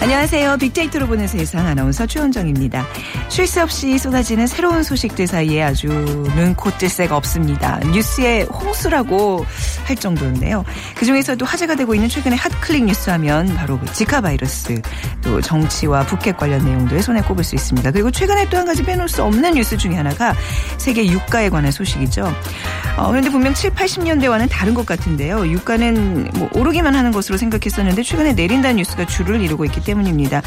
안녕하세요. 빅데이터로 보는 세상 아나운서 최원정입니다. 쉴 새 없이 쏟아지는 새로운 소식들 사이에 아주 눈코뜰 새가 없습니다. 뉴스의 홍수라고 할 정도인데요. 그중에서도 화제가 되고 있는 최근의 핫클릭 뉴스 하면 바로 지카 바이러스, 또 정치와 북핵 관련 내용도 손에 꼽을 수 있습니다. 그리고 최근에 또 한 가지 빼놓을 수 없는 뉴스 중에 하나가 세계 유가에 관한 소식이죠. 그런데 분명 7, 80년대와는 다른 것 같은데요. 유가는 오르기만 하는 것으로 생각했었는데 최근에 내린다는 뉴스가 주를 이루고 있기 때문입니다.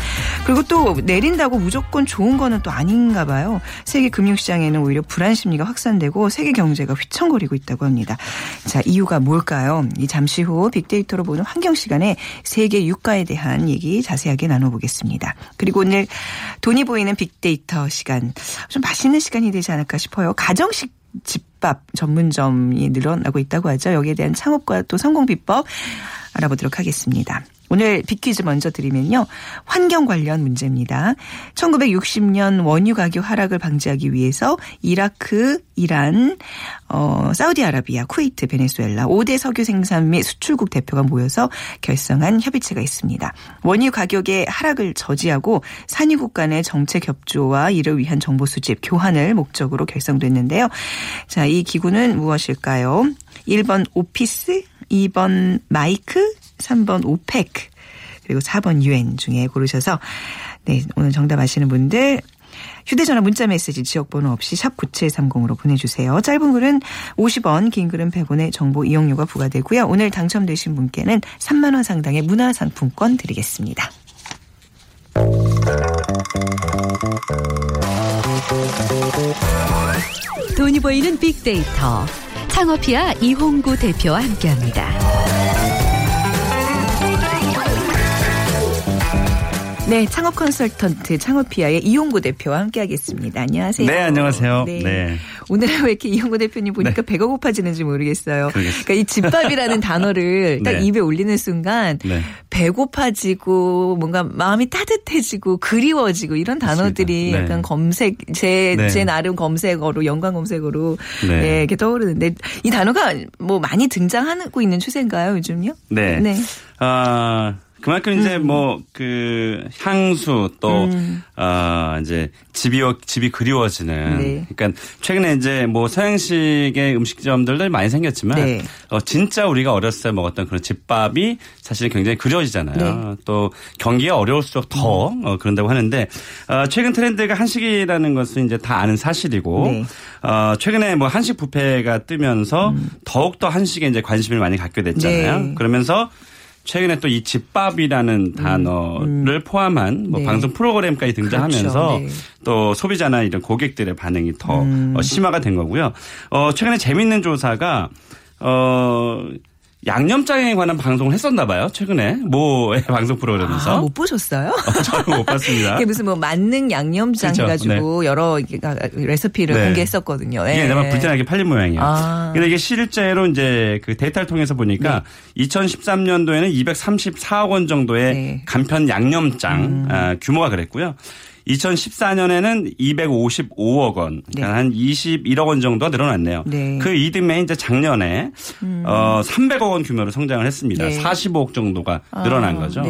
그리고 또 내린다고 무조건 좋은 거는 또 아닌가 봐요. 세계 금융시장에는 오히려 불안 심리가 확산되고 세계 경제가 휘청거리고 있다고 합니다. 자, 이유가 뭘까요? 이 잠시 후 빅데이터로 보는 환경 시간에 세계 유가에 대한 얘기 자세하게 나눠보겠습니다. 그리고 오늘 돈이 보이는 빅데이터 시간, 좀 맛있는 시간이 되지 않을까 싶어요. 가정식 집밥 전문점이 늘어나고 있다고 하죠. 여기에 대한 창업과 또 성공 비법 알아보도록 하겠습니다. 오늘 빅퀴즈 먼저 드리면요. 환경 관련 문제입니다. 1960년 원유 가격 하락을 방지하기 위해서 이라크, 이란, 사우디아라비아, 쿠웨이트, 베네수엘라 5대 석유 생산 및 수출국 대표가 모여서 결성한 협의체가 있습니다. 원유 가격의 하락을 저지하고 산유국 간의 정책 협조와 이를 위한 정보 수집, 교환을 목적으로 결성됐는데요. 자, 이 기구는 무엇일까요? 1번 오피스, 2번 마이크, 3번 오펙, 그리고 4번 유엔 중에 고르셔서 네, 오늘 정답 아시는 분들 휴대전화 문자메시지 지역번호 없이 샵 9730으로 보내주세요. 짧은 글은 50원, 긴 글은 100원의 정보 이용료가 부과되고요. 오늘 당첨되신 분께는 3만 원 상당의 문화상품권 드리겠습니다. 돈이 보이는 빅데이터 창업이야 이홍구 대표와 함께합니다. 네, 창업 컨설턴트 창업피아의 이용구 대표와 함께하겠습니다. 안녕하세요. 네, 안녕하세요. 네. 네. 오늘은 왜 이렇게 이용구 대표님 보니까 배가 고파지는지 모르겠어요. 그러니까 이 집밥이라는 단어를 딱 입에 올리는 순간 배고파지고 뭔가 마음이 따뜻해지고 그리워지고 이런 단어들이 약간 검색 제 나름 검색어로 연관 검색어로 이렇게 떠오르는데 이 단어가 뭐 많이 등장하고 있는 추세인가요, 요즘요? 네. 그만큼 이제 그 향수 또 이제 집이 그리워지는. 네. 그러니까 최근에 이제 뭐 서양식의 음식점들도 많이 생겼지만 진짜 우리가 어렸을 때 먹었던 그런 집밥이 사실 굉장히 그리워지잖아요. 네. 또 경기가 어려울수록 더 그런다고 하는데 최근 트렌드가 한식이라는 것은 이제 다 아는 사실이고 최근에 뭐 한식 뷔페가 뜨면서 더욱더 한식에 이제 관심을 많이 갖게 됐잖아요. 그러면서 최근에 또 이 집밥이라는 단어를 포함한 뭐 방송 프로그램까지 등장하면서 또 소비자나 이런 고객들의 반응이 더 심화가 된 거고요. 최근에 재밌는 조사가 양념장에 관한 방송을 했었나 봐요. 최근에 뭐 방송 프로그램에서. 못 보셨어요? 저는 못 봤습니다. 이게 무슨 뭐 만능 양념장 해가지고 여러 레시피를 공개했었거든요. 이게 아마 불편하게 팔린 모양이에요. 근데 이게 실제로 이제 그 데이터를 통해서 보니까 2013년도에는 234억 원 정도의 간편 양념장 규모가 그랬고요. 2014년에는 255억 원, 그러니까 한 21억 원 정도가 늘어났네요. 그 이듬해 이제 작년에 300억 원 규모로 성장을 했습니다. 45억 정도가 늘어난 거죠.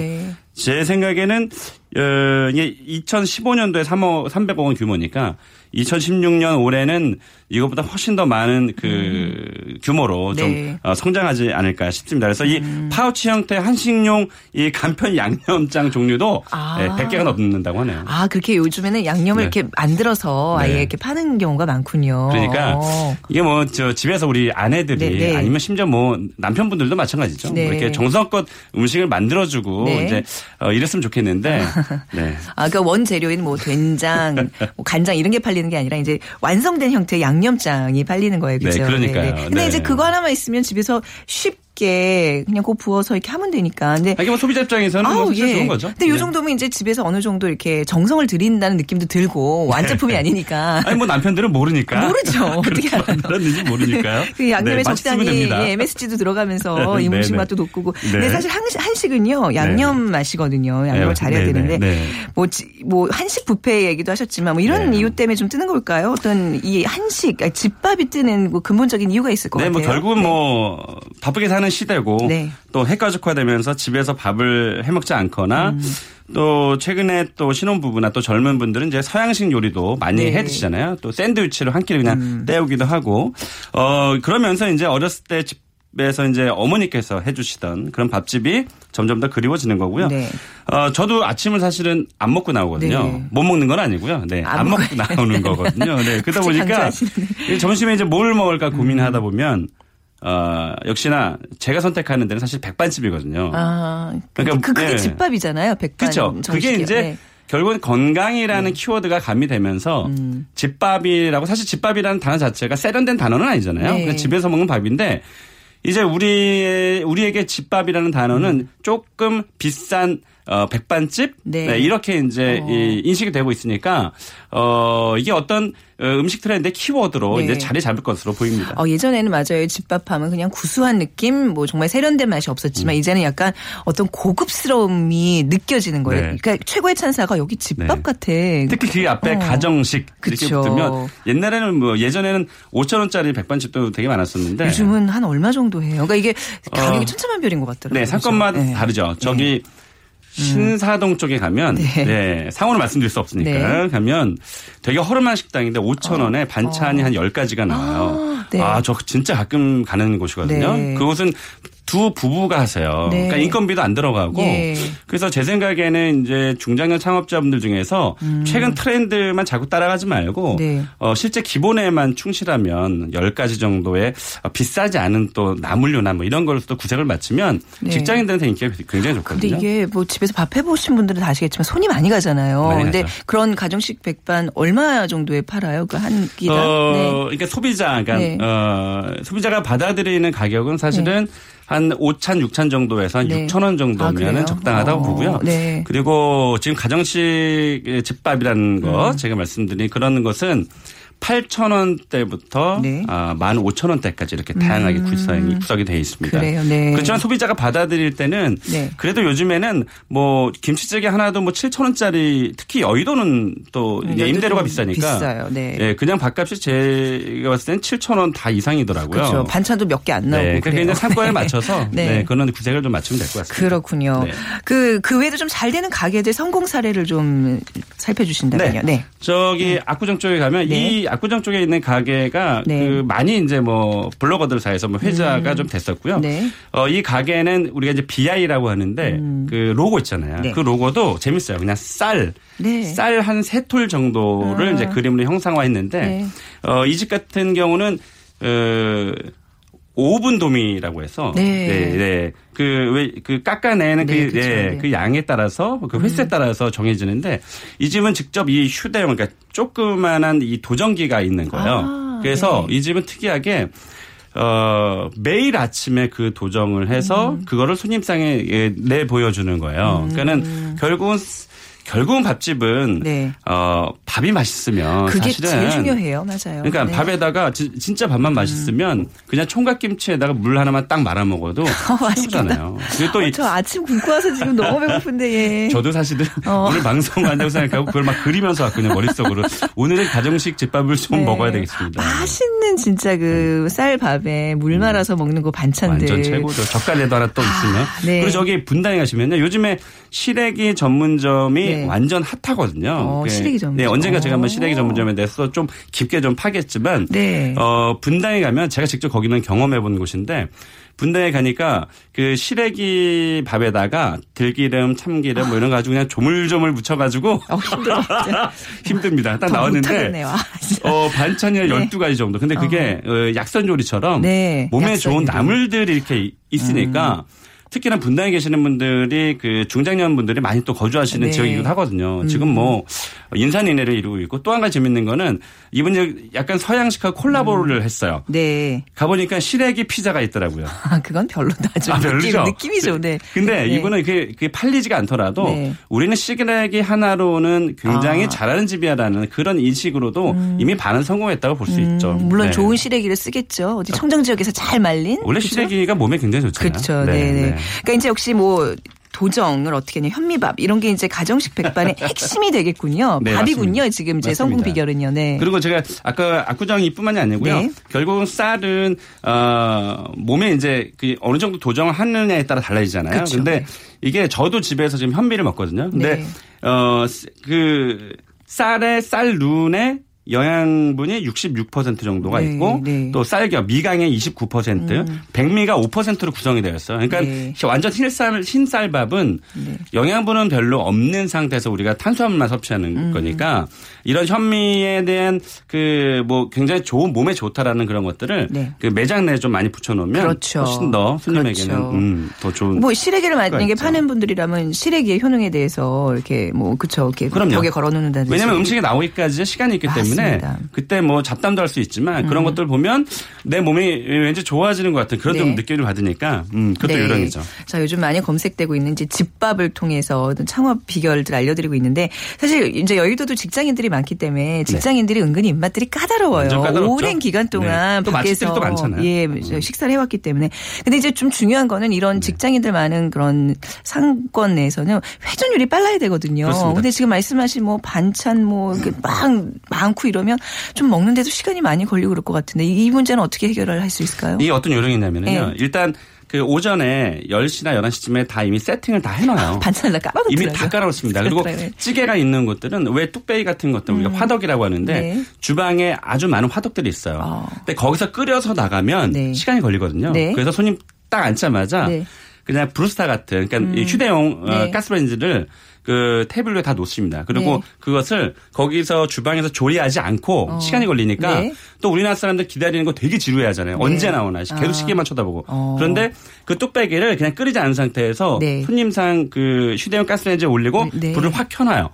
제 생각에는 이게 2015년도에 300억 원 규모니까 2016년 올해는 이것보다 훨씬 더 많은 그 규모로 좀 성장하지 않을까 싶습니다. 그래서 이 파우치 형태 한식용 이 간편 양념장 종류도 100개가 넘는다고 하네요. 아, 그렇게 요즘에는 양념을 이렇게 만들어서 아예 이렇게 파는 경우가 많군요. 그러니까 이게 뭐 저 집에서 우리 아내들이 아니면 심지어 뭐 남편분들도 마찬가지죠. 뭐 이렇게 정성껏 음식을 만들어주고 이제 이랬으면 좋겠는데 네. 아, 그러니까 원재료인 뭐 된장, 뭐 간장 이런 게 팔리는 게 아니라 이제 완성된 형태의 양념장이 팔리는 거예요. 그렇죠? 네, 그러니까요. 네. 근데 네. 이제 그거 하나만 있으면 집에서 쉽게 그냥 그 부어서 이렇게 하면 되니까. 근데 이게 뭐 소비자 입장에서는 아우, 뭐 예. 좋은 거죠. 근데 네. 이 정도면 이제 집에서 어느 정도 이렇게 정성을 들인다는 느낌도 들고 완제품이 아니니까. 아니 뭐 남편들은 모르니까. 모르죠. 어떻게 알아요? 만들었는지 모르니까요. 그 양념에 네, 적당히 예, MSG도 들어가면서 이 음식 맛도 돋구고. 네. 근데 사실 한식은요 양념 네. 맛이거든요. 양념을 네. 잘해야 네. 되는데 네. 뭐 한식 뷔페 얘기도 하셨지만 뭐 이런 네. 이유 때문에 좀 뜨는 걸까요? 어떤 이 한식 아니, 집밥이 뜨는 뭐 근본적인 이유가 있을 것 네, 같아요. 네, 뭐 결국은 네. 뭐 바쁘게 사는 시대고 네. 또 핵가족화되면서 집에서 밥을 해먹지 않거나 또 최근에 또 신혼부부나 또 젊은 분들은 이제 서양식 요리도 많이 네. 해 드시잖아요. 또 샌드위치로 한 끼를 그냥 때우기도 하고 그러면서 이제 어렸을 때 집에서 이제 어머니께서 해주시던 그런 밥집이 점점 더 그리워지는 거고요. 네. 저도 아침을 사실은 안 먹고 나오거든요. 네. 못 먹는 건 아니고요. 네, 안 먹고 나오는 거거든요. 네, 그러다 보니까 점심에 이제 뭘 먹을까 고민하다 보면. 역시나 제가 선택하는 데는 사실 백반집이거든요. 아, 그러니까 그게 네. 집밥이잖아요. 백반. 그렇죠. 그게 이제 네. 결국은 건강이라는 키워드가 가미되면서 집밥이라고 사실 집밥이라는 단어 자체가 세련된 단어는 아니잖아요. 네. 그냥 집에서 먹는 밥인데 이제 우리에게 집밥이라는 단어는 조금 비싼 백반집 네. 네, 이렇게 이제 인식이 되고 있으니까 이게 어떤 음식 트렌드의 키워드로 네. 이제 자리 잡을 것으로 보입니다. 예전에는 맞아요. 집밥하면 그냥 구수한 느낌, 뭐 정말 세련된 맛이 없었지만 이제는 약간 어떤 고급스러움이 느껴지는 거예요. 네. 그러니까 최고의 찬사가 여기 집밥 네. 같아. 특히 그 앞에 가정식 이렇게 그쵸. 붙으면 옛날에는 뭐 예전에는 5,000원짜리 백반집도 되게 많았었는데 요즘은 한 얼마 정도 해요? 그러니까 이게 가격이 천차만별인 것 같더라고요. 네, 상권마다 그렇죠? 네. 다르죠. 저기 네. 신사동 쪽에 가면 네. 네, 상호를 말씀드릴 수 없으니까 네. 가면 되게 허름한 식당인데 5,000원에 반찬이 한 10가지가 나와요. 네. 아, 저 진짜 가끔 가는 곳이거든요. 네. 그곳은 두 부부가 하세요. 네. 그러니까 인건비도 안 들어가고 네. 그래서 제 생각에는 이제 중장년 창업자분들 중에서 최근 트렌드만 자꾸 따라가지 말고 네. 실제 기본에만 충실하면 10가지 정도의 비싸지 않은 또 나물류나 뭐 이런 걸로도 구색을 맞추면 네. 직장인들한테 인기가 굉장히 좋거든요. 근데 이게 뭐 집에서 밥 해보신 분들은 아시겠지만 손이 많이 가잖아요. 그런데 그런 가정식 백반 얼마 정도에 팔아요? 그 한 끼당? 네. 그러니까 소비자가 받아들이는 가격은 사실은 네. 한 5,000, 6,000 정도에서 한 네. 6,000원 정도면 적당하다고 보고요. 네. 그리고 지금 가정식 집밥이라는 거 제가 말씀드린 그런 것은 8,000원대부터 네. 15,000원대까지 이렇게 다양하게 구성이 되어 있습니다. 그래요. 네. 그렇지만 소비자가 받아들일 때는 네. 그래도 요즘에는 뭐 김치찌개 하나도 뭐 7,000원짜리 특히 여의도는 또 이게 임대료가 비싸니까 비싸요. 네. 예, 그냥 밥값이 제가 봤을 때는 7,000원 다 이상이더라고요. 그렇죠. 반찬도 몇 개 안 나오고 네. 그러니까 이제 상권에 네. 맞춰서 네. 네. 그런 구색을 좀 맞추면 될 것 같습니다. 그렇군요. 네. 그 외에도 좀 잘 되는 가게들 성공 사례를 좀 살펴주신다면요. 네. 네. 저기 압구정 쪽에 가면 네. 이 압구정 쪽에 있는 가게가 네. 그 많이 이제 뭐 블로거들 사이에서 뭐 회자가 좀 됐었고요. 네. 이 가게는 우리가 이제 BI라고 하는데 그 로고 있잖아요. 네. 그 로고도 재밌어요. 그냥 쌀 한 3톨 정도를 이제 그림으로 형상화했는데 네. 이 집 같은 경우는 5분 도미라고 해서 네. 네, 네. 그 깎아내는 네, 그, 네, 그 양에 따라서 그 횟수에 따라서 정해지는데 이 집은 직접 이 휴대용 그러니까 조그만한 이 도전기가 있는 거예요. 그래서 네. 이 집은 특이하게 매일 아침에 그 도정을 해서 그거를 손님상에 내 보여주는 거예요. 그러니까는 결국은 밥집은 네. 밥이 맛있으면 그게 사실은 제일 중요해요. 맞아요. 그러니까 네. 밥에다가 진짜 밥만 맛있으면 그냥 총각김치에다가 물 하나만 딱 말아 먹어도 맛있잖아요. 그리고 또 저 아침 굶고 와서 지금 너무 배고픈데. 예. 저도 사실은 오늘 방송 한다고 생각하고 그걸 막 그리면서 왔거든요. 머릿속으로. 오늘은 가정식 집밥을 좀 네. 먹어야 되겠습니다. 맛있는 진짜 그 쌀밥에 물 말아서 먹는 거 반찬들. 완전 최고죠. 젓갈에도 하나 또 있으면. 네. 그리고 저기 분당에 가시면요. 요즘에 시래기 전문점이 네. 완전 핫하거든요. 시래기 전문점. 네, 언젠가 제가 한번 시래기 전문점에 대해서 좀 깊게 좀 파겠지만 네. 분당에 가면 제가 직접 거기는 경험해본 곳인데 분당에 가니까 그 시래기 밥에다가 들기름, 참기름 뭐 이런 거 가지고 그냥 조물조물 묻혀가지고 힘들어. 힘듭니다. 딱 나왔는데 반찬이 네. 12가지 정도. 근데 그게 약선 요리처럼 네. 몸에 좋은 나물들이 이렇게 있으니까 특히나 분당에 계시는 분들이 그 중장년 분들이 많이 또 거주하시는 네. 지역이기도 하거든요. 지금 뭐 인산인해를 이루고 있고 또 한 가지 재밌는 거는 이번 약간 서양식과 콜라보를 했어요. 네. 가보니까 시래기 피자가 있더라고요. 아, 그건 별로다. 좀 아, 별로죠. 느낌이죠. 네. 근데 네. 이거는 그게 팔리지가 않더라도 네. 우리는 시래기 하나로는 굉장히 잘하는 집이야라는 그런 인식으로도 이미 반은 성공했다고 볼 수 있죠. 물론 네. 좋은 시래기를 쓰겠죠. 어디 청정 지역에서 잘 말린. 원래 그쵸? 시래기가 몸에 굉장히 좋잖아요. 그렇죠. 네. 네. 그러니까 이제 역시 뭐 도정을 어떻게 하냐 현미밥 이런 게 이제 가정식 백반의 핵심이 되겠군요. 네, 밥이군요. 맞습니다. 지금 이제 맞습니다. 성공 비결은요. 네. 그리고 제가 아까 압구정이뿐만이 아니고요. 네. 결국은 쌀은 몸에 이제 그 어느 정도 도정을 하느냐에 따라 달라지잖아요. 그렇죠. 그런데 이게 저도 집에서 지금 현미를 먹거든요. 근데 네. 그 쌀에 쌀눈에 영양분이 66% 정도가 네, 있고 네. 또 쌀겨 미강의 29% 백미가 5%로 구성이 되었어요. 그러니까 네. 완전 흰쌀밥은 네. 영양분은 별로 없는 상태에서 우리가 탄수화물만 섭취하는 거니까 이런 현미에 대한 그 뭐 굉장히 좋은 몸에 좋다라는 그런 것들을 네. 그 매장 내에 좀 많이 붙여놓으면 그렇죠. 훨씬 더 손님에게는 그렇죠. 더 좋은 뭐 시래기를 만약에 파는 분들이라면 시래기의 효능에 대해서 이렇게 뭐 그쵸 이렇게 그럼요. 벽에 걸어놓는다든지 왜냐하면 음식이 나오기까지 시간이 있기 때문에. 맞습니다. 그때 뭐 잡담도 할 수 있지만 그런 것들 보면 내 몸이 왠지 좋아지는 것 같은 그런 네. 느낌을 받으니까 그것도 네. 요령이죠. 자, 요즘 많이 검색되고 있는 이제 집밥을 통해서 창업 비결들 알려드리고 있는데 사실 이제 여의도도 직장인들이 많기 때문에 직장인들이 네. 은근히 입맛들이 까다로워요. 오랜 기간 동안 네. 밖에서 또 많잖아요. 예, 식사를 해왔기 때문에. 근데 이제 좀 중요한 거는 이런 직장인들 많은 그런 상권 내에서는 회전율이 빨라야 되거든요. 그렇습니다. 근데 지금 말씀하신 뭐 반찬 뭐 많고 이러면 좀 먹는데도 시간이 많이 걸리고 그럴 것 같은데 이 문제는 어떻게 해결을 할 수 있을까요? 이게 어떤 요령이냐면요. 네. 일단 그 오전에 10시나 11시쯤에 다 이미 세팅을 다 해놔요. 반찬을 다 깔아놓더라고요. 이미 다 깔아놓습니다. 그리고 찌개가 있는 곳들은 왜 뚝배기 같은 것들 우리가 화덕이라고 하는데 네. 주방에 아주 많은 화덕들이 있어요. 근데 거기서 끓여서 나가면 네. 시간이 걸리거든요. 네. 그래서 손님 딱 앉자마자 네. 그냥 브루스타 같은 그러니까 휴대용 네. 가스레인지를 그 테이블 위에 다 놓습니다. 그리고 네. 그것을 거기서 주방에서 조리하지 않고 시간이 걸리니까 네. 또 우리나라 사람들 기다리는 거 되게 지루해하잖아요. 네. 언제 나오나 계속 시계만 쳐다보고 그런데 그 뚝배기를 그냥 끓이지 않은 상태에서 네. 손님상 그 휴대용 가스레인지에 올리고 네. 불을 확 켜놔요.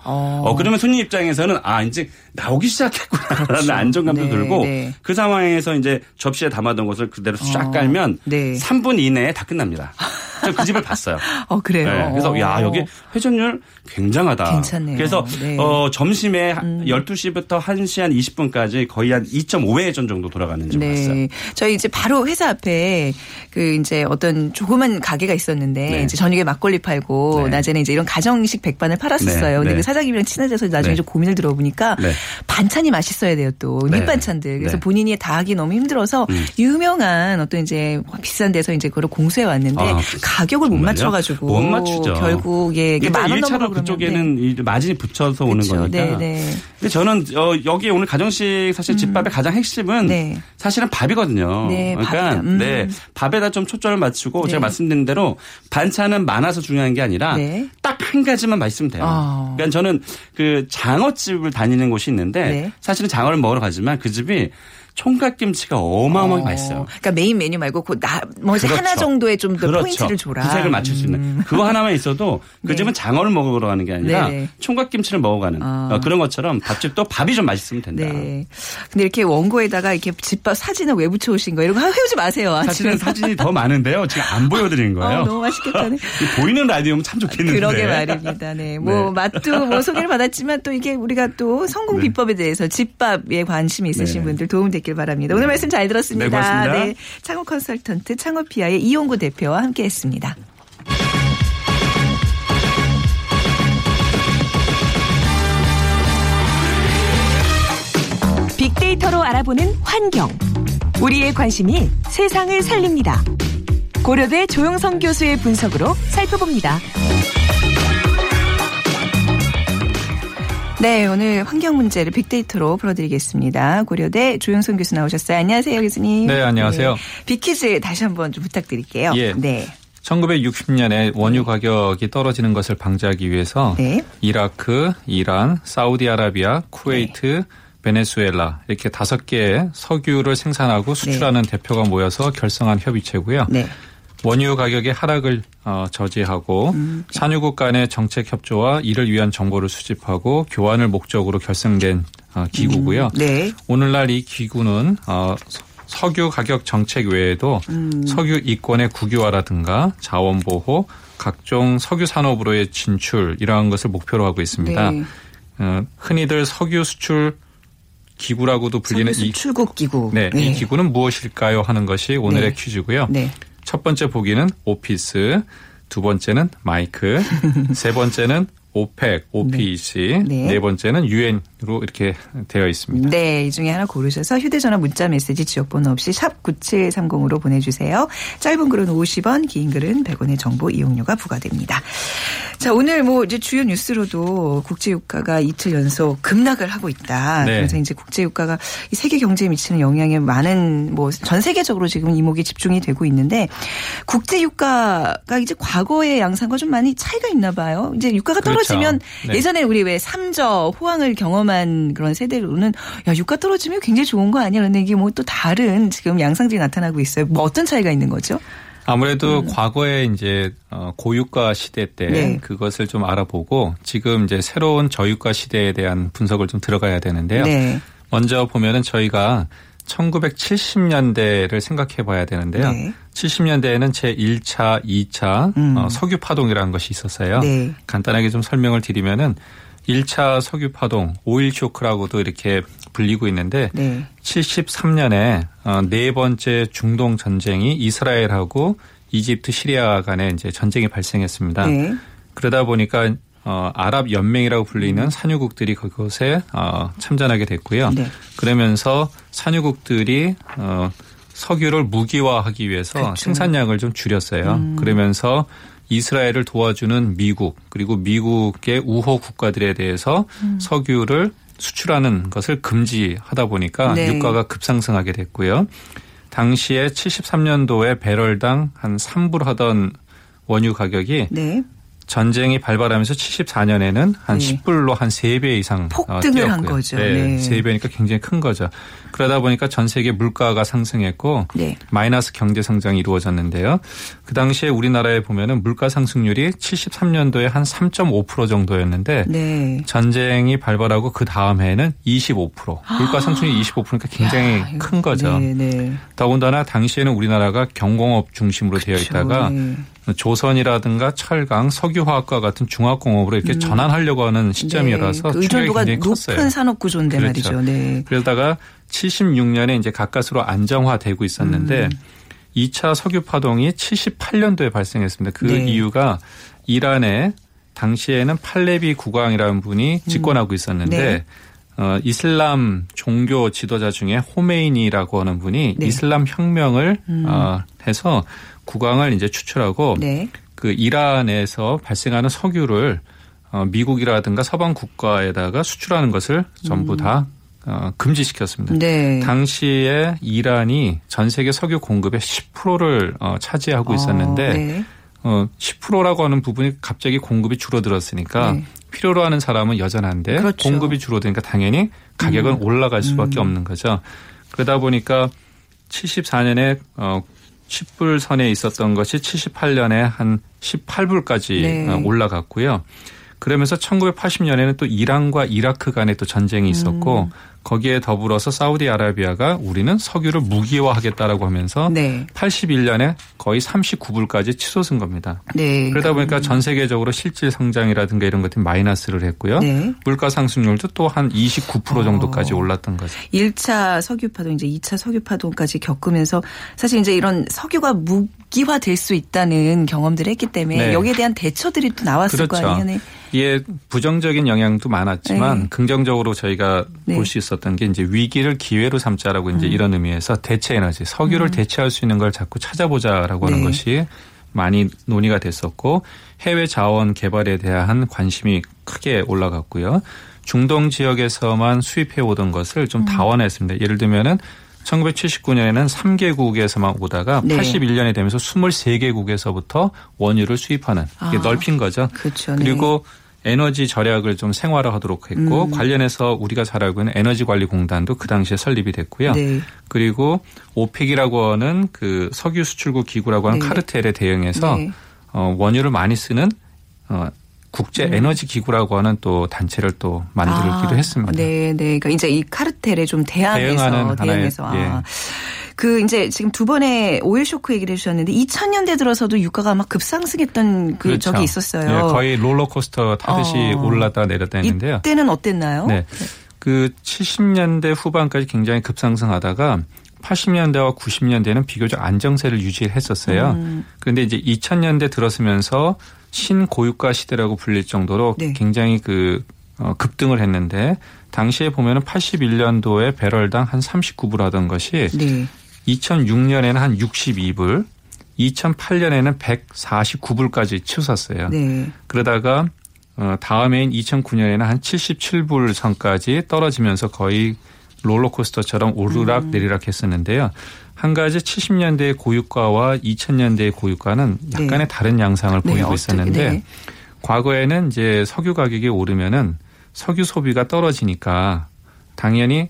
그러면 손님 입장에서는 아 이제 나오기 시작했구나라는 그렇죠. 안정감도 네. 들고 네. 그 상황에서 이제 접시에 담아둔 것을 그대로 쫙 깔면 네. 3분 이내에 다 끝납니다. 저 그 집을 봤어요. 그래요. 네. 그래서 야 여기 회전율 굉장하다. 괜찮네요. 그래서 네. 점심에 12시부터 1시 한 20분까지 거의 한 2.5회 회전 정도 돌아가는 줄 네. 봤어요. 저희 이제 바로 회사 앞에 그 이제 어떤 조그만 가게가 있었는데 네. 이제 저녁에 막걸리 팔고 네. 낮에는 이제 이런 가정식 백반을 팔았었어요. 네. 근데 그 사장님이랑 친해져서 나중에 네. 좀 고민을 들어보니까 네. 반찬이 맛있어야 돼요 또 네. 밑반찬들. 그래서 네. 본인이 다 하기 너무 힘들어서 유명한 어떤 이제 비싼 데서 이제 그걸 공수해 왔는데 가격을 정말요? 못 맞춰가지고 못 맞추죠. 결국 예, 만 원 넘어가고 그쪽에는 네. 마진이 붙여서 오는 그렇죠. 거니까. 네, 네. 근데 저는 여기 오늘 가정식 사실 집밥의 가장 핵심은 네. 사실은 밥이거든요. 네, 그러니까 네, 밥에다 좀 초점을 맞추고 네. 제가 말씀드린 대로 반찬은 많아서 중요한 게 아니라 네. 딱 한 가지만 맛있으면 돼요. 그러니까 저는 그 장어집을 다니는 곳이 있는데 네. 사실은 장어를 먹으러 가지만 그 집이 총각김치가 어마어마하게 맛있어요. 그러니까 메인 메뉴 말고 그렇죠. 하나 정도의 좀 더 그렇죠. 포인트를 줘라. 구색을 맞출 수 있는. 그거 하나만 있어도 그 네. 집은 장어를 먹으러 가는 게 아니라 네네. 총각김치를 먹어가는 그런 것처럼 밥집도 밥이 좀 맛있으면 된다. 네. 근데 이렇게 원고에다가 이렇게 집밥 사진을 왜 붙여오신 거예요? 이런 거 해오지 마세요. 사실은 사진이 더 많은데요. 지금 안 보여드리는 거예요. 너무 맛있겠다네. 보이는 라디오면 참 좋겠는데. 그러게 말입니다. 네. 뭐 네. 맛도 뭐 소개를 받았지만 또 이게 우리가 또 성공 비법에 대해서 집밥에 관심이 있으신 네. 분들 도움 되길 바랍니다. 오늘 말씀 잘 들었습니다. 네, 고맙습니다. 네, 창업 컨설턴트 창업피아의 이용구 대표와 함께했습니다. 빅데이터로 알아보는 환경. 우리의 관심이 세상을 살립니다. 고려대 조영선 교수의 분석으로 살펴봅니다. 네, 오늘 환경 문제를 빅데이터로 풀어드리겠습니다. 고려대 조영선 교수 나오셨어요. 안녕하세요, 교수님. 네, 안녕하세요. 네. 빅퀴즈 다시 한번 좀 부탁드릴게요. 예. 네. 1960년에 원유 가격이 떨어지는 것을 방지하기 위해서 네. 이라크, 이란, 사우디아라비아, 쿠웨이트, 네. 베네수엘라 이렇게 5개의 석유를 생산하고 수출하는 네. 대표가 모여서 결성한 협의체고요. 네. 원유 가격의 하락을 저지하고 산유국 간의 정책 협조와 이를 위한 정보를 수집하고 교환을 목적으로 결성된 기구고요. 네. 오늘날 이 기구는 석유 가격 정책 외에도 석유 이권의 국유화라든가 자원보호, 각종 석유 산업으로의 진출 이러한 것을 목표로 하고 있습니다. 네. 흔히들 석유 수출 기구라고도 불리는 석유 수출국 기구. 네, 네. 이 기구는 무엇일까요 하는 것이 오늘의 네. 퀴즈고요. 네. 첫 번째 보기는 오피스, 두 번째는 마이크, 세 번째는 OPEC, OPEC, 네 번째는 UN으로 이렇게 되어 있습니다. 네, 이 중에 하나 고르셔서 휴대전화 문자 메시지 지역번호 없이 샵 9730으로 보내주세요. 짧은 글은 50원, 긴 글은 100원의 정보 이용료가 부과됩니다. 자, 오늘 뭐 이제 주요 뉴스로도 국제유가가 이틀 연속 급락을 하고 있다. 네. 그래서 이제 국제유가가 이 세계 경제에 미치는 영향에 많은 뭐 전 세계적으로 지금 이목이 집중이 되고 있는데 국제유가가 이제 과거의 양상과 좀 많이 차이가 있나 봐요. 이제 유가가 떨어지면 네. 예전에 우리 왜 삼저 호황을 경험한 그런 세대로는 야 유가 떨어지면 굉장히 좋은 거 아니야. 그런데 이게 뭐 또 다른 지금 양상들이 나타나고 있어요. 뭐 어떤 차이가 있는 거죠? 아무래도 과거에 이제 고유가 시대 때 네. 그것을 좀 알아보고 지금 이제 새로운 저유가 시대에 대한 분석을 좀 들어가야 되는데요. 네. 먼저 보면은 저희가 1970년대를 생각해 봐야 되는데요. 네. 70년대에는 제1차, 2차 석유 파동이라는 것이 있었어요. 네. 간단하게 좀 설명을 드리면은 1차 석유 파동, 오일 쇼크라고도 이렇게 불리고 있는데 네. 73년에 네 번째 중동 전쟁이 이스라엘하고 이집트, 시리아 간에 이제 전쟁이 발생했습니다. 네. 그러다 보니까 아랍 연맹이라고 불리는 산유국들이 그것에 참전하게 됐고요. 네. 그러면서 산유국들이 석유를 무기화하기 위해서 그렇죠. 생산량을 좀 줄였어요. 그러면서 이스라엘을 도와주는 미국 그리고 미국의 우호 국가들에 대해서 석유를 수출하는 것을 금지하다 보니까 네. 유가가 급상승하게 됐고요. 당시에 73년도에 배럴당 한 3불 하던 원유 가격이 네. 전쟁이 발발하면서 74년에는 한 네. 10불로 한 3배 이상 폭등을 뛰었고요. 한 거죠. 네. 네. 3배니까 굉장히 큰 거죠. 그러다 보니까 전 세계 물가가 상승했고 네. 마이너스 경제 성장이 이루어졌는데요. 그 당시에 우리나라에 보면은 물가 상승률이 73년도에 한 3.5% 정도였는데 네. 전쟁이 발발하고 그 다음 해에는 25%. 물가 상승률이 25%니까 굉장히 야, 큰 거죠. 네, 네. 더군다나 당시에는 우리나라가 경공업 중심으로 그쵸, 되어 있다가 네. 조선이라든가 철강, 석유화학과 같은 중화공업으로 이렇게 전환하려고 하는 시점이라서 네. 의존도가 굉장히 컸어요. 높은 산업 구조인데 그렇죠. 말이죠. 네. 그러다가 76년에 이제 가까스로 안정화되고 있었는데 2차 석유 파동이 78년도에 발생했습니다. 그 네. 이유가 이란에 당시에는 팔레비 국왕이라는 분이 집권하고 있었는데 네. 이슬람 종교 지도자 중에 호메이니라고 하는 분이 네. 이슬람 혁명을 해서 국왕을 이제 추출하고 네. 그 이란에서 발생하는 석유를 미국이라든가 서방 국가에다가 수출하는 것을 전부 다 금지시켰습니다. 네. 당시에 이란이 전 세계 석유 공급의 10%를 차지하고 있었는데 네. 10%라고 하는 부분이 갑자기 공급이 줄어들었으니까 네. 필요로 하는 사람은 여전한데 그렇죠. 공급이 줄어드니까 당연히 가격은 올라갈 수밖에 없는 거죠. 그러다 보니까 74년에 10불 선에 있었던 것이 78년에 한 18불까지 네. 올라갔고요. 그러면서 1980년에는 또 이란과 이라크 간에 또 전쟁이 있었고 거기에 더불어서 사우디아라비아가 우리는 석유를 무기화하겠다라고 하면서 네. 81년에 거의 39불까지 치솟은 겁니다. 네. 그러다 보니까 전 세계적으로 실질 성장이라든가 이런 것들이 마이너스를 했고요. 네. 물가 상승률도 또 한 29% 정도까지 올랐던 거죠. 1차 석유 파동 이제 2차 석유 파동까지 겪으면서 사실 이제 이런 석유가 무기화될 수 있다는 경험들을 했기 때문에 네. 여기에 대한 대처들이 또 나왔을 그렇죠. 거 아니에요. 이게 부정적인 영향도 많았지만 네. 긍정적으로 저희가 네. 볼 수 있었던 게 이제 위기를 기회로 삼자라고 이제 이런 의미에서 대체 에너지, 석유를 대체할 수 있는 걸 자꾸 찾아보자라고 네. 하는 것이 많이 논의가 됐었고 해외 자원 개발에 대한 관심이 크게 올라갔고요. 중동 지역에서만 수입해 오던 것을 좀 다원했습니다. 예를 들면은 1979년에는 3개국에서만 오다가 네. 81년이 되면서 23개국에서부터 원유를 수입하는 이게 넓힌 거죠. 그렇죠. 그리고 에너지 절약을 좀 생활화하도록 했고 관련해서 우리가 잘 알고 있는 에너지관리공단도 그 당시에 설립이 됐고요. 네. 그리고 오펙이라고 하는 그 석유 수출국 기구라고 하는 네. 카르텔에 대응해서 네. 원유를 많이 쓰는 국제 에너지 기구라고 하는 또 단체를 또 만들기도 했습니다. 네, 네. 그러니까 이제 이 카르텔에 좀 대응해서 하나의, 그 이제 지금 두 번의 오일 쇼크 얘기를 해주셨는데 2000년대 들어서도 유가가 막 급상승했던 그 적이 있었어요. 네, 거의 롤러코스터 타듯이 올랐다 내렸다 했는데요. 이때는 어땠나요? 네, 그 70년대 후반까지 굉장히 급상승하다가 80년대와 90년대는 비교적 안정세를 유지했었어요. 그런데 이제 2000년대 들어서면서 신고유가 시대라고 불릴 정도로 네. 굉장히 그 급등을 했는데 당시에 보면은 81년도에 배럴당 한 39불 하던 것이 네. 2006년에는 한 62불, 2008년에는 149불까지 치솟았어요. 네. 그러다가 다음해인 2009년에는 한 77불 선까지 떨어지면서 거의 롤러코스터처럼 오르락 내리락 했었는데요. 한 가지 70년대의 고유가와 2000년대의 고유가는 약간의 네. 다른 양상을 보이고 있었는데 네. 과거에는 이제 석유 가격이 오르면은 석유 소비가 떨어지니까 당연히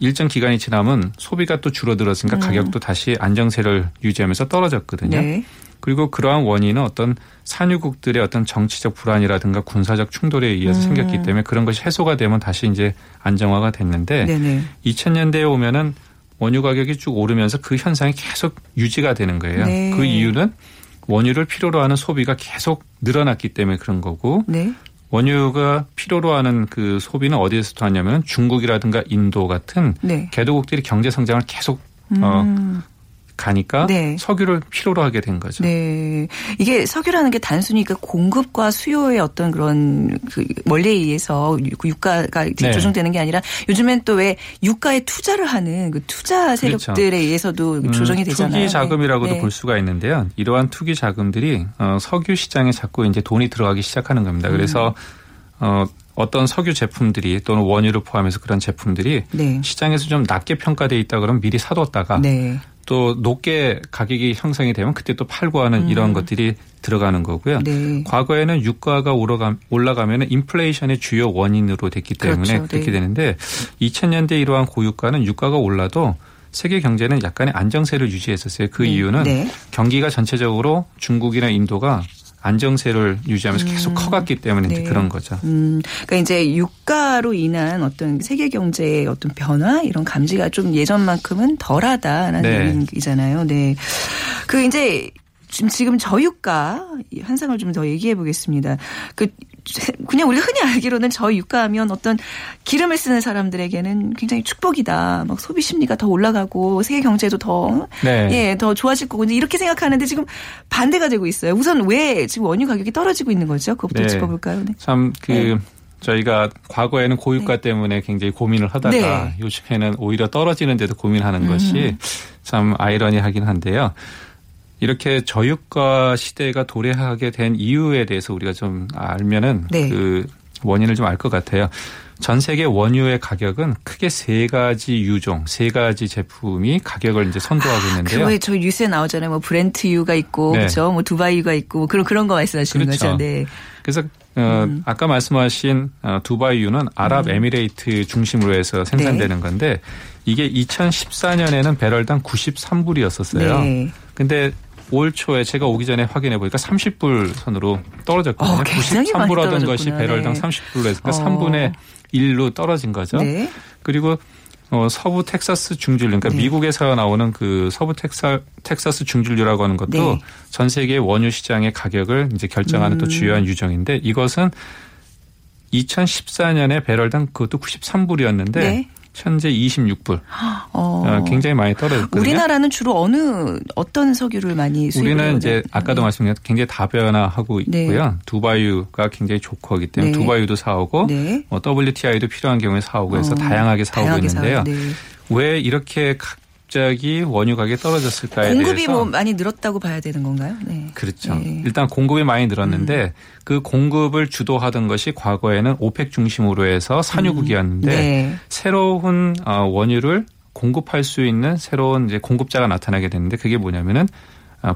일정 기간이 지나면 소비가 또 줄어들었으니까 가격도 다시 안정세를 유지하면서 떨어졌거든요. 네. 그리고 그러한 원인은 어떤 산유국들의 어떤 정치적 불안이라든가 군사적 충돌에 의해서 생겼기 때문에 그런 것이 해소가 되면 다시 이제 안정화가 됐는데 네네. 2000년대에 오면은 원유 가격이 쭉 오르면서 그 현상이 계속 유지가 되는 거예요. 네. 그 이유는 원유를 필요로 하는 소비가 계속 늘어났기 때문에 그런 거고 네. 원유가 필요로 하는 그 소비는 어디에서부터 하냐면 중국이라든가 인도 같은 네. 개도국들이 경제 성장을 계속 가니까 네. 석유를 필요로 하게 된 거죠. 네, 이게 석유라는 게 단순히 그 공급과 수요의 어떤 그런 그 원리에 의해서 유가가 네. 조정되는 게 아니라 요즘엔 또 왜 유가에 투자를 하는 그 투자 세력들에 그렇죠. 의해서도 조정이 되잖아요. 투기 자금이라고도 네. 볼 수가 있는데요. 이러한 투기 자금들이 석유 시장에 자꾸 이제 돈이 들어가기 시작하는 겁니다. 그래서 어떤 석유 제품들이 또는 원유를 포함해서 그런 제품들이 네. 시장에서 좀 낮게 평가돼 있다 그러면 미리 사뒀다가 네. 또 높게 가격이 형성이 되면 그때 또 팔고 하는 이런 것들이 들어가는 거고요. 네. 과거에는 유가가 올라가면 인플레이션의 주요 원인으로 됐기 때문에 그렇죠. 그렇게 네. 되는데 2000년대 이러한 고유가는 유가가 올라도 세계 경제는 약간의 안정세를 유지했었어요. 그 이유는 네. 경기가 전체적으로 중국이나 인도가 안정세를 유지하면서 계속 커갔기 때문에 네. 그런 거죠. 그러니까 이제 유가로 인한 어떤 세계 경제의 어떤 변화 이런 감지가 좀 예전만큼은 덜하다라는 네. 얘기잖아요. 네. 그 이제 지금 저유가 현상을 좀 더 얘기해 보겠습니다. 그냥 우리가 흔히 알기로는 저유가 하면 어떤 기름을 쓰는 사람들에게는 굉장히 축복이다. 막 소비 심리가 더 올라가고 세계 경제도 더 네. 예, 더 좋아질 거고 이렇게 생각하는데 지금 반대가 되고 있어요. 우선 왜 지금 원유 가격이 떨어지고 있는 거죠? 그것부터 네. 짚어볼까요? 네. 참 저희가 과거에는 고유가 네. 때문에 굉장히 고민을 하다가 네. 요즘에는 오히려 떨어지는데도 고민하는 것이 참 아이러니하긴 한데요. 이렇게 저유가 시대가 도래하게 된 이유에 대해서 우리가 좀 알면은 네. 그 원인을 좀 알 것 같아요. 전 세계 원유의 가격은 크게 세 가지 유종, 세 가지 제품이 가격을 이제 선도하고 있는데요. 그거에 저 뉴스에 나오잖아요. 뭐 브렌트유가 있고, 네. 그렇죠. 뭐 두바이유가 있고, 그런 거 말씀하시는 그렇죠. 거죠. 네. 그래서 아까 말씀하신 두바이유는 아랍에미레이트 중심으로 해서 생산되는 네. 건데 이게 2014년에는 배럴당 93불이었었어요. 네. 근데 올 초에 제가 오기 전에 확인해 보니까 30불 선으로 떨어졌거든요. 93불 하던 것이 배럴당 네. 30불로 해서 그러니까 3분의 1로 떨어진 거죠. 네. 그리고 서부 텍사스 중진류, 그러니까 네. 미국에서 나오는 그 서부 텍사스 중진류라고 하는 것도 네. 전 세계 원유 시장의 가격을 이제 결정하는 또 주요한 유종인데 이것은 2014년에 배럴당 그것도 93불이었는데 네. 현재 26불. 굉장히 많이 떨어졌거든요. 우리나라는 주로 어떤 석유를 많이 수입해요? 우리는 이제 아까도 말씀드렸 굉장히 다변화하고 네. 있고요. 두바이유가 굉장히 좋고 하기 때문에 네. 두바이유도 사오고 네. WTI도 필요한 경우에 사오고 해서 다양하게 사오고 있는데요. 네. 왜 이렇게 갑자기 원유 가격이 떨어졌을까에 공급이 대해서. 공급이 많이 늘었다고 봐야 되는 건가요? 네. 그렇죠. 네. 일단 공급이 많이 늘었는데 그 공급을 주도하던 것이 과거에는 오펙 중심으로 해서 산유국이었는데 네. 새로운 원유를 공급할 수 있는 새로운 이제 공급자가 나타나게 됐는데 그게 뭐냐면은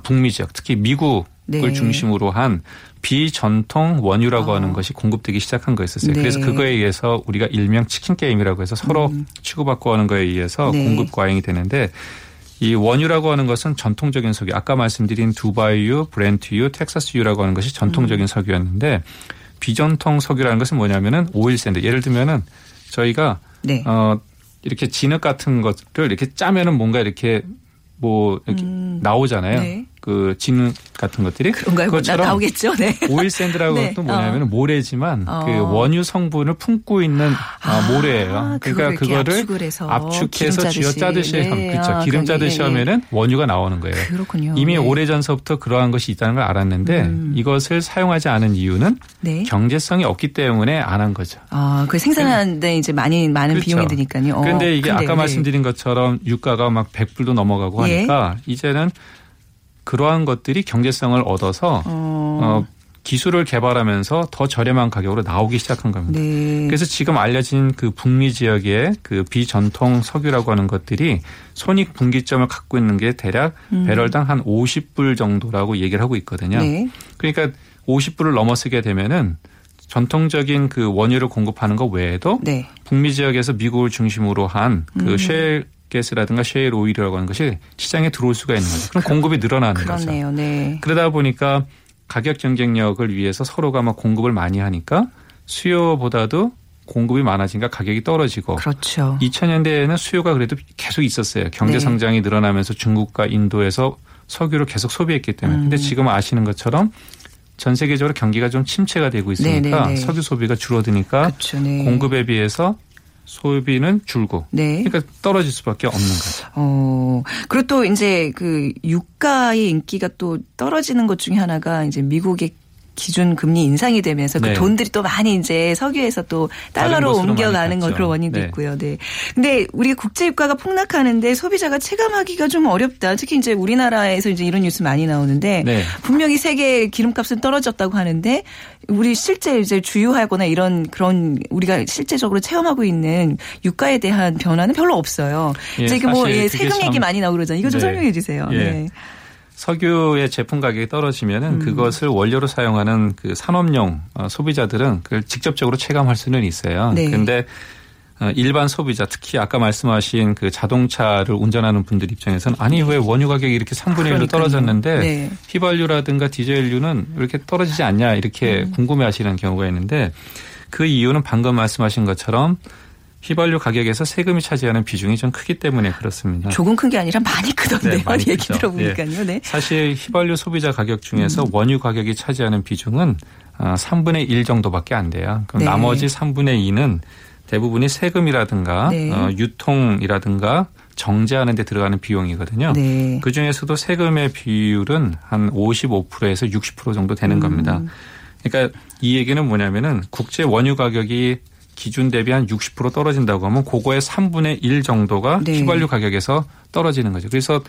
북미 지역 특히 미국 을 중심으로 한 비전통 원유라고 하는 것이 공급되기 시작한 거였었어요. 그래서 그거에 의해서 우리가 일명 치킨 게임이라고 해서 서로 치고받고 하는 거에 의해서 공급 과잉이 되는데 이 원유라고 하는 것은 전통적인 석유. 아까 말씀드린 두바이유, 브렌트유, 텍사스유라고 하는 것이 전통적인 석유였는데 비전통 석유라는 것은 뭐냐면은 오일샌드. 예를 들면은 저희가 이렇게 진흙 같은 것을 이렇게 짜면은 뭔가 이렇게 뭐 이렇게 나오잖아요. 그 진흙 같은 것들이 그런가요? 그것처럼 나오겠죠. 오일샌드라고 하는 것도 뭐냐면 모래지만 그 원유 성분을 품고 있는 모래예요. 그러니까 그거를 압축해서 쥐어짜듯이 기름 짜듯이 하면은 원유가 나오는 거예요. 그렇군요. 이미 오래전서부터 그러한 것이 있다는 걸 알았는데 이것을 사용하지 않은 이유는 경제성이 없기 때문에 안 한 거죠. 아, 그 생산하는데 이제 많은 비용이 드니까요. 그런데 이게 아까 말씀드린 것처럼 유가가 막 100불도 넘어가고 하니까 이제는 그러한 것들이 경제성을 얻어서 기술을 개발하면서 더 저렴한 가격으로 나오기 시작한 겁니다. 그래서 지금 알려진 그 북미 지역의 그 비전통 석유라고 하는 것들이 손익 분기점을 갖고 있는 게 대략 배럴당 한 50불 정도라고 얘기를 하고 있거든요. 그러니까 50불을 넘어서게 되면은 전통적인 그 원유를 공급하는 것 외에도 북미 지역에서 미국을 중심으로 한 그 쉘 가스라든가 셰일 오일이라고 하는 것이 시장에 들어올 수가 있는 거죠. 그럼 공급이 늘어나는 거죠. 그러다 보니까 가격 경쟁력을 위해서 서로가 막 공급을 많이 하니까 수요보다도 공급이 많아지니까 가격이 떨어지고. 그렇죠. 2000년대에는 수요가 그래도 계속 있었어요. 경제 성장이 늘어나면서 중국과 인도에서 석유를 계속 소비했기 때문에. 그런데 지금 아시는 것처럼 전 세계적으로 경기가 좀 침체가 되고 있으니까 석유 소비가 줄어드니까 공급에 비해서 소비는 줄고, 그러니까 떨어질 수밖에 없는 거죠. 그리고 또 이제 그 유가의 인기가 또 떨어지는 것 중에 하나가 이제 미국의 기준 금리 인상이 되면서 그 돈들이 또 많이 이제 석유에서 또 달러로 옮겨가는 그런 원인도 있고요. 근데 우리 국제 유가가 폭락하는데 소비자가 체감하기가 좀 어렵다. 특히 이제 우리나라에서 이제 이런 뉴스 많이 나오는데 분명히 세계 기름값은 떨어졌다고 하는데 우리 실제 이제 주유하거나 이런 그런 우리가 실제적으로 체험하고 있는 유가에 대한 변화는 별로 없어요. 이제 이게 뭐 세금 얘기 많이 나오고 그러잖아요. 이거 좀 설명해 주세요. 석유의 제품 가격이 떨어지면은 그것을 원료로 사용하는 그 산업용 소비자들은 그걸 직접적으로 체감할 수는 있어요. 그런데 일반 소비자, 특히 아까 말씀하신 그 자동차를 운전하는 분들 입장에서는 아니 왜 원유 가격이 이렇게 3분의 1로 떨어졌는데 휘발유라든가 디젤유는 왜 이렇게 떨어지지 않냐 이렇게 궁금해하시는 경우가 있는데 그 이유는 방금 말씀하신 것처럼 휘발유 가격에서 세금이 차지하는 비중이 좀 크기 때문에 그렇습니다. 조금 큰 게 아니라 많이 크던데요. 많이 얘기 들어보니까요. 사실 휘발유 소비자 가격 중에서 원유 가격이 차지하는 비중은 3분의 1 정도밖에 안 돼요. 그럼 나머지 3분의 2는 대부분이 세금이라든가 유통이라든가 정제하는 데 들어가는 비용이거든요. 그중에서도 세금의 비율은 한 55%에서 60% 정도 되는 겁니다. 그러니까 이 얘기는 뭐냐면은 국제 원유 가격이 기준 대비 한 60% 떨어진다고 하면 그거의 3분의 1 정도가 휘발유 가격에서 떨어지는 거죠. 그래서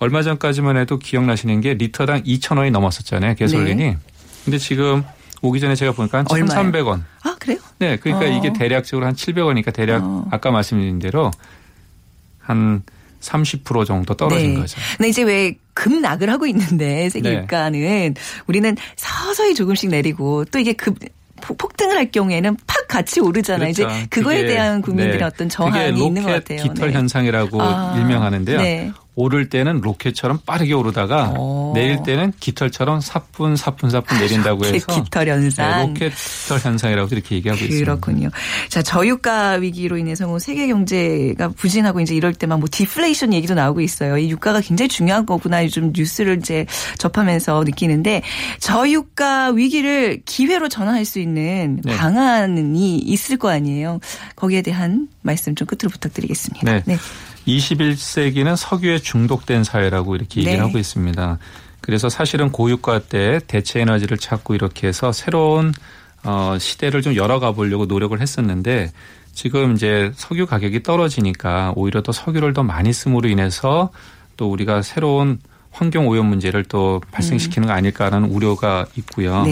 얼마 전까지만 해도 기억나시는 게 리터당 2,000원이 넘었었잖아요. 가솔린이. 근데 지금 오기 전에 제가 보니까 한 1,300원. 아, 그래요? 네. 그러니까 이게 대략적으로 한 700원이니까 대략 아까 말씀드린 대로 한 30% 정도 떨어진 거죠. 근데 이제 왜 급락을 하고 있는데 세계 유가는 우리는 서서히 조금씩 내리고 또 이게 폭등을 할 경우에는 팍 같이 오르잖아요. 이제 그거에 대한 국민들의 어떤 저항이 있는 것 같아요. 로켓 깃털 현상이라고 일명하는데요. 오를 때는 로켓처럼 빠르게 오르다가 내릴 때는 깃털처럼 사뿐사뿐 내린다고 해서 깃털 현상. 로켓 깃털 현상이라고 이렇게 얘기하고 있습니다. 그렇군요. 자, 저유가 위기로 인해서 뭐 세계 경제가 부진하고 이제 이럴 때만 뭐 디플레이션 얘기도 나오고 있어요. 이 유가가 굉장히 중요한 거구나 요즘 뉴스를 이제 접하면서 느끼는데 저유가 위기를 기회로 전환할 수 있는 방안이 있을 거 아니에요. 거기에 대한 말씀 좀 끝으로 부탁드리겠습니다. 21세기는 석유에 중독된 사회라고 이렇게 얘기를 하고 있습니다. 그래서 사실은 고유가 때 대체 에너지를 찾고 이렇게 해서 새로운 시대를 좀 열어가 보려고 노력을 했었는데 지금 이제 석유 가격이 떨어지니까 오히려 또 석유를 더 많이 쓰므로 인해서 또 우리가 새로운 환경 오염 문제를 또 발생시키는 거 아닐까라는 우려가 있고요.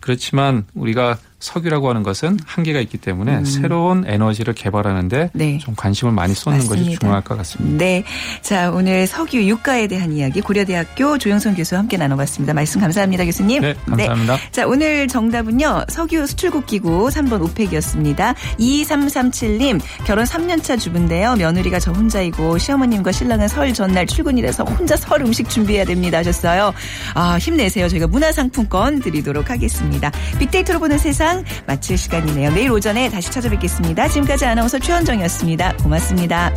그렇지만 우리가 석유라고 하는 것은 한계가 있기 때문에 새로운 에너지를 개발하는데 네. 좀 관심을 많이 쏟는 맞습니다. 것이 중요할 것 같습니다. 네, 자 오늘 석유 유가에 대한 이야기 고려대학교 조영선 교수와 함께 나눠봤습니다. 말씀 감사합니다, 교수님. 네, 감사합니다. 네. 자 오늘 정답은요 석유 수출국기구 3번 오펙이었습니다. 2337님 결혼 3년차 주부인데요. 며느리가 저 혼자이고 시어머님과 신랑은 설 전날 출근이라서 혼자 설 음식 준비해야 됩니다 하셨어요. 아 힘내세요. 저희가 문화상품권 드리도록 하겠습니다. 빅데이터로 보는 세상 마칠 시간이네요. 내일 오전에 다시 찾아뵙겠습니다. 지금까지 아나운서 최원정이었습니다. 고맙습니다.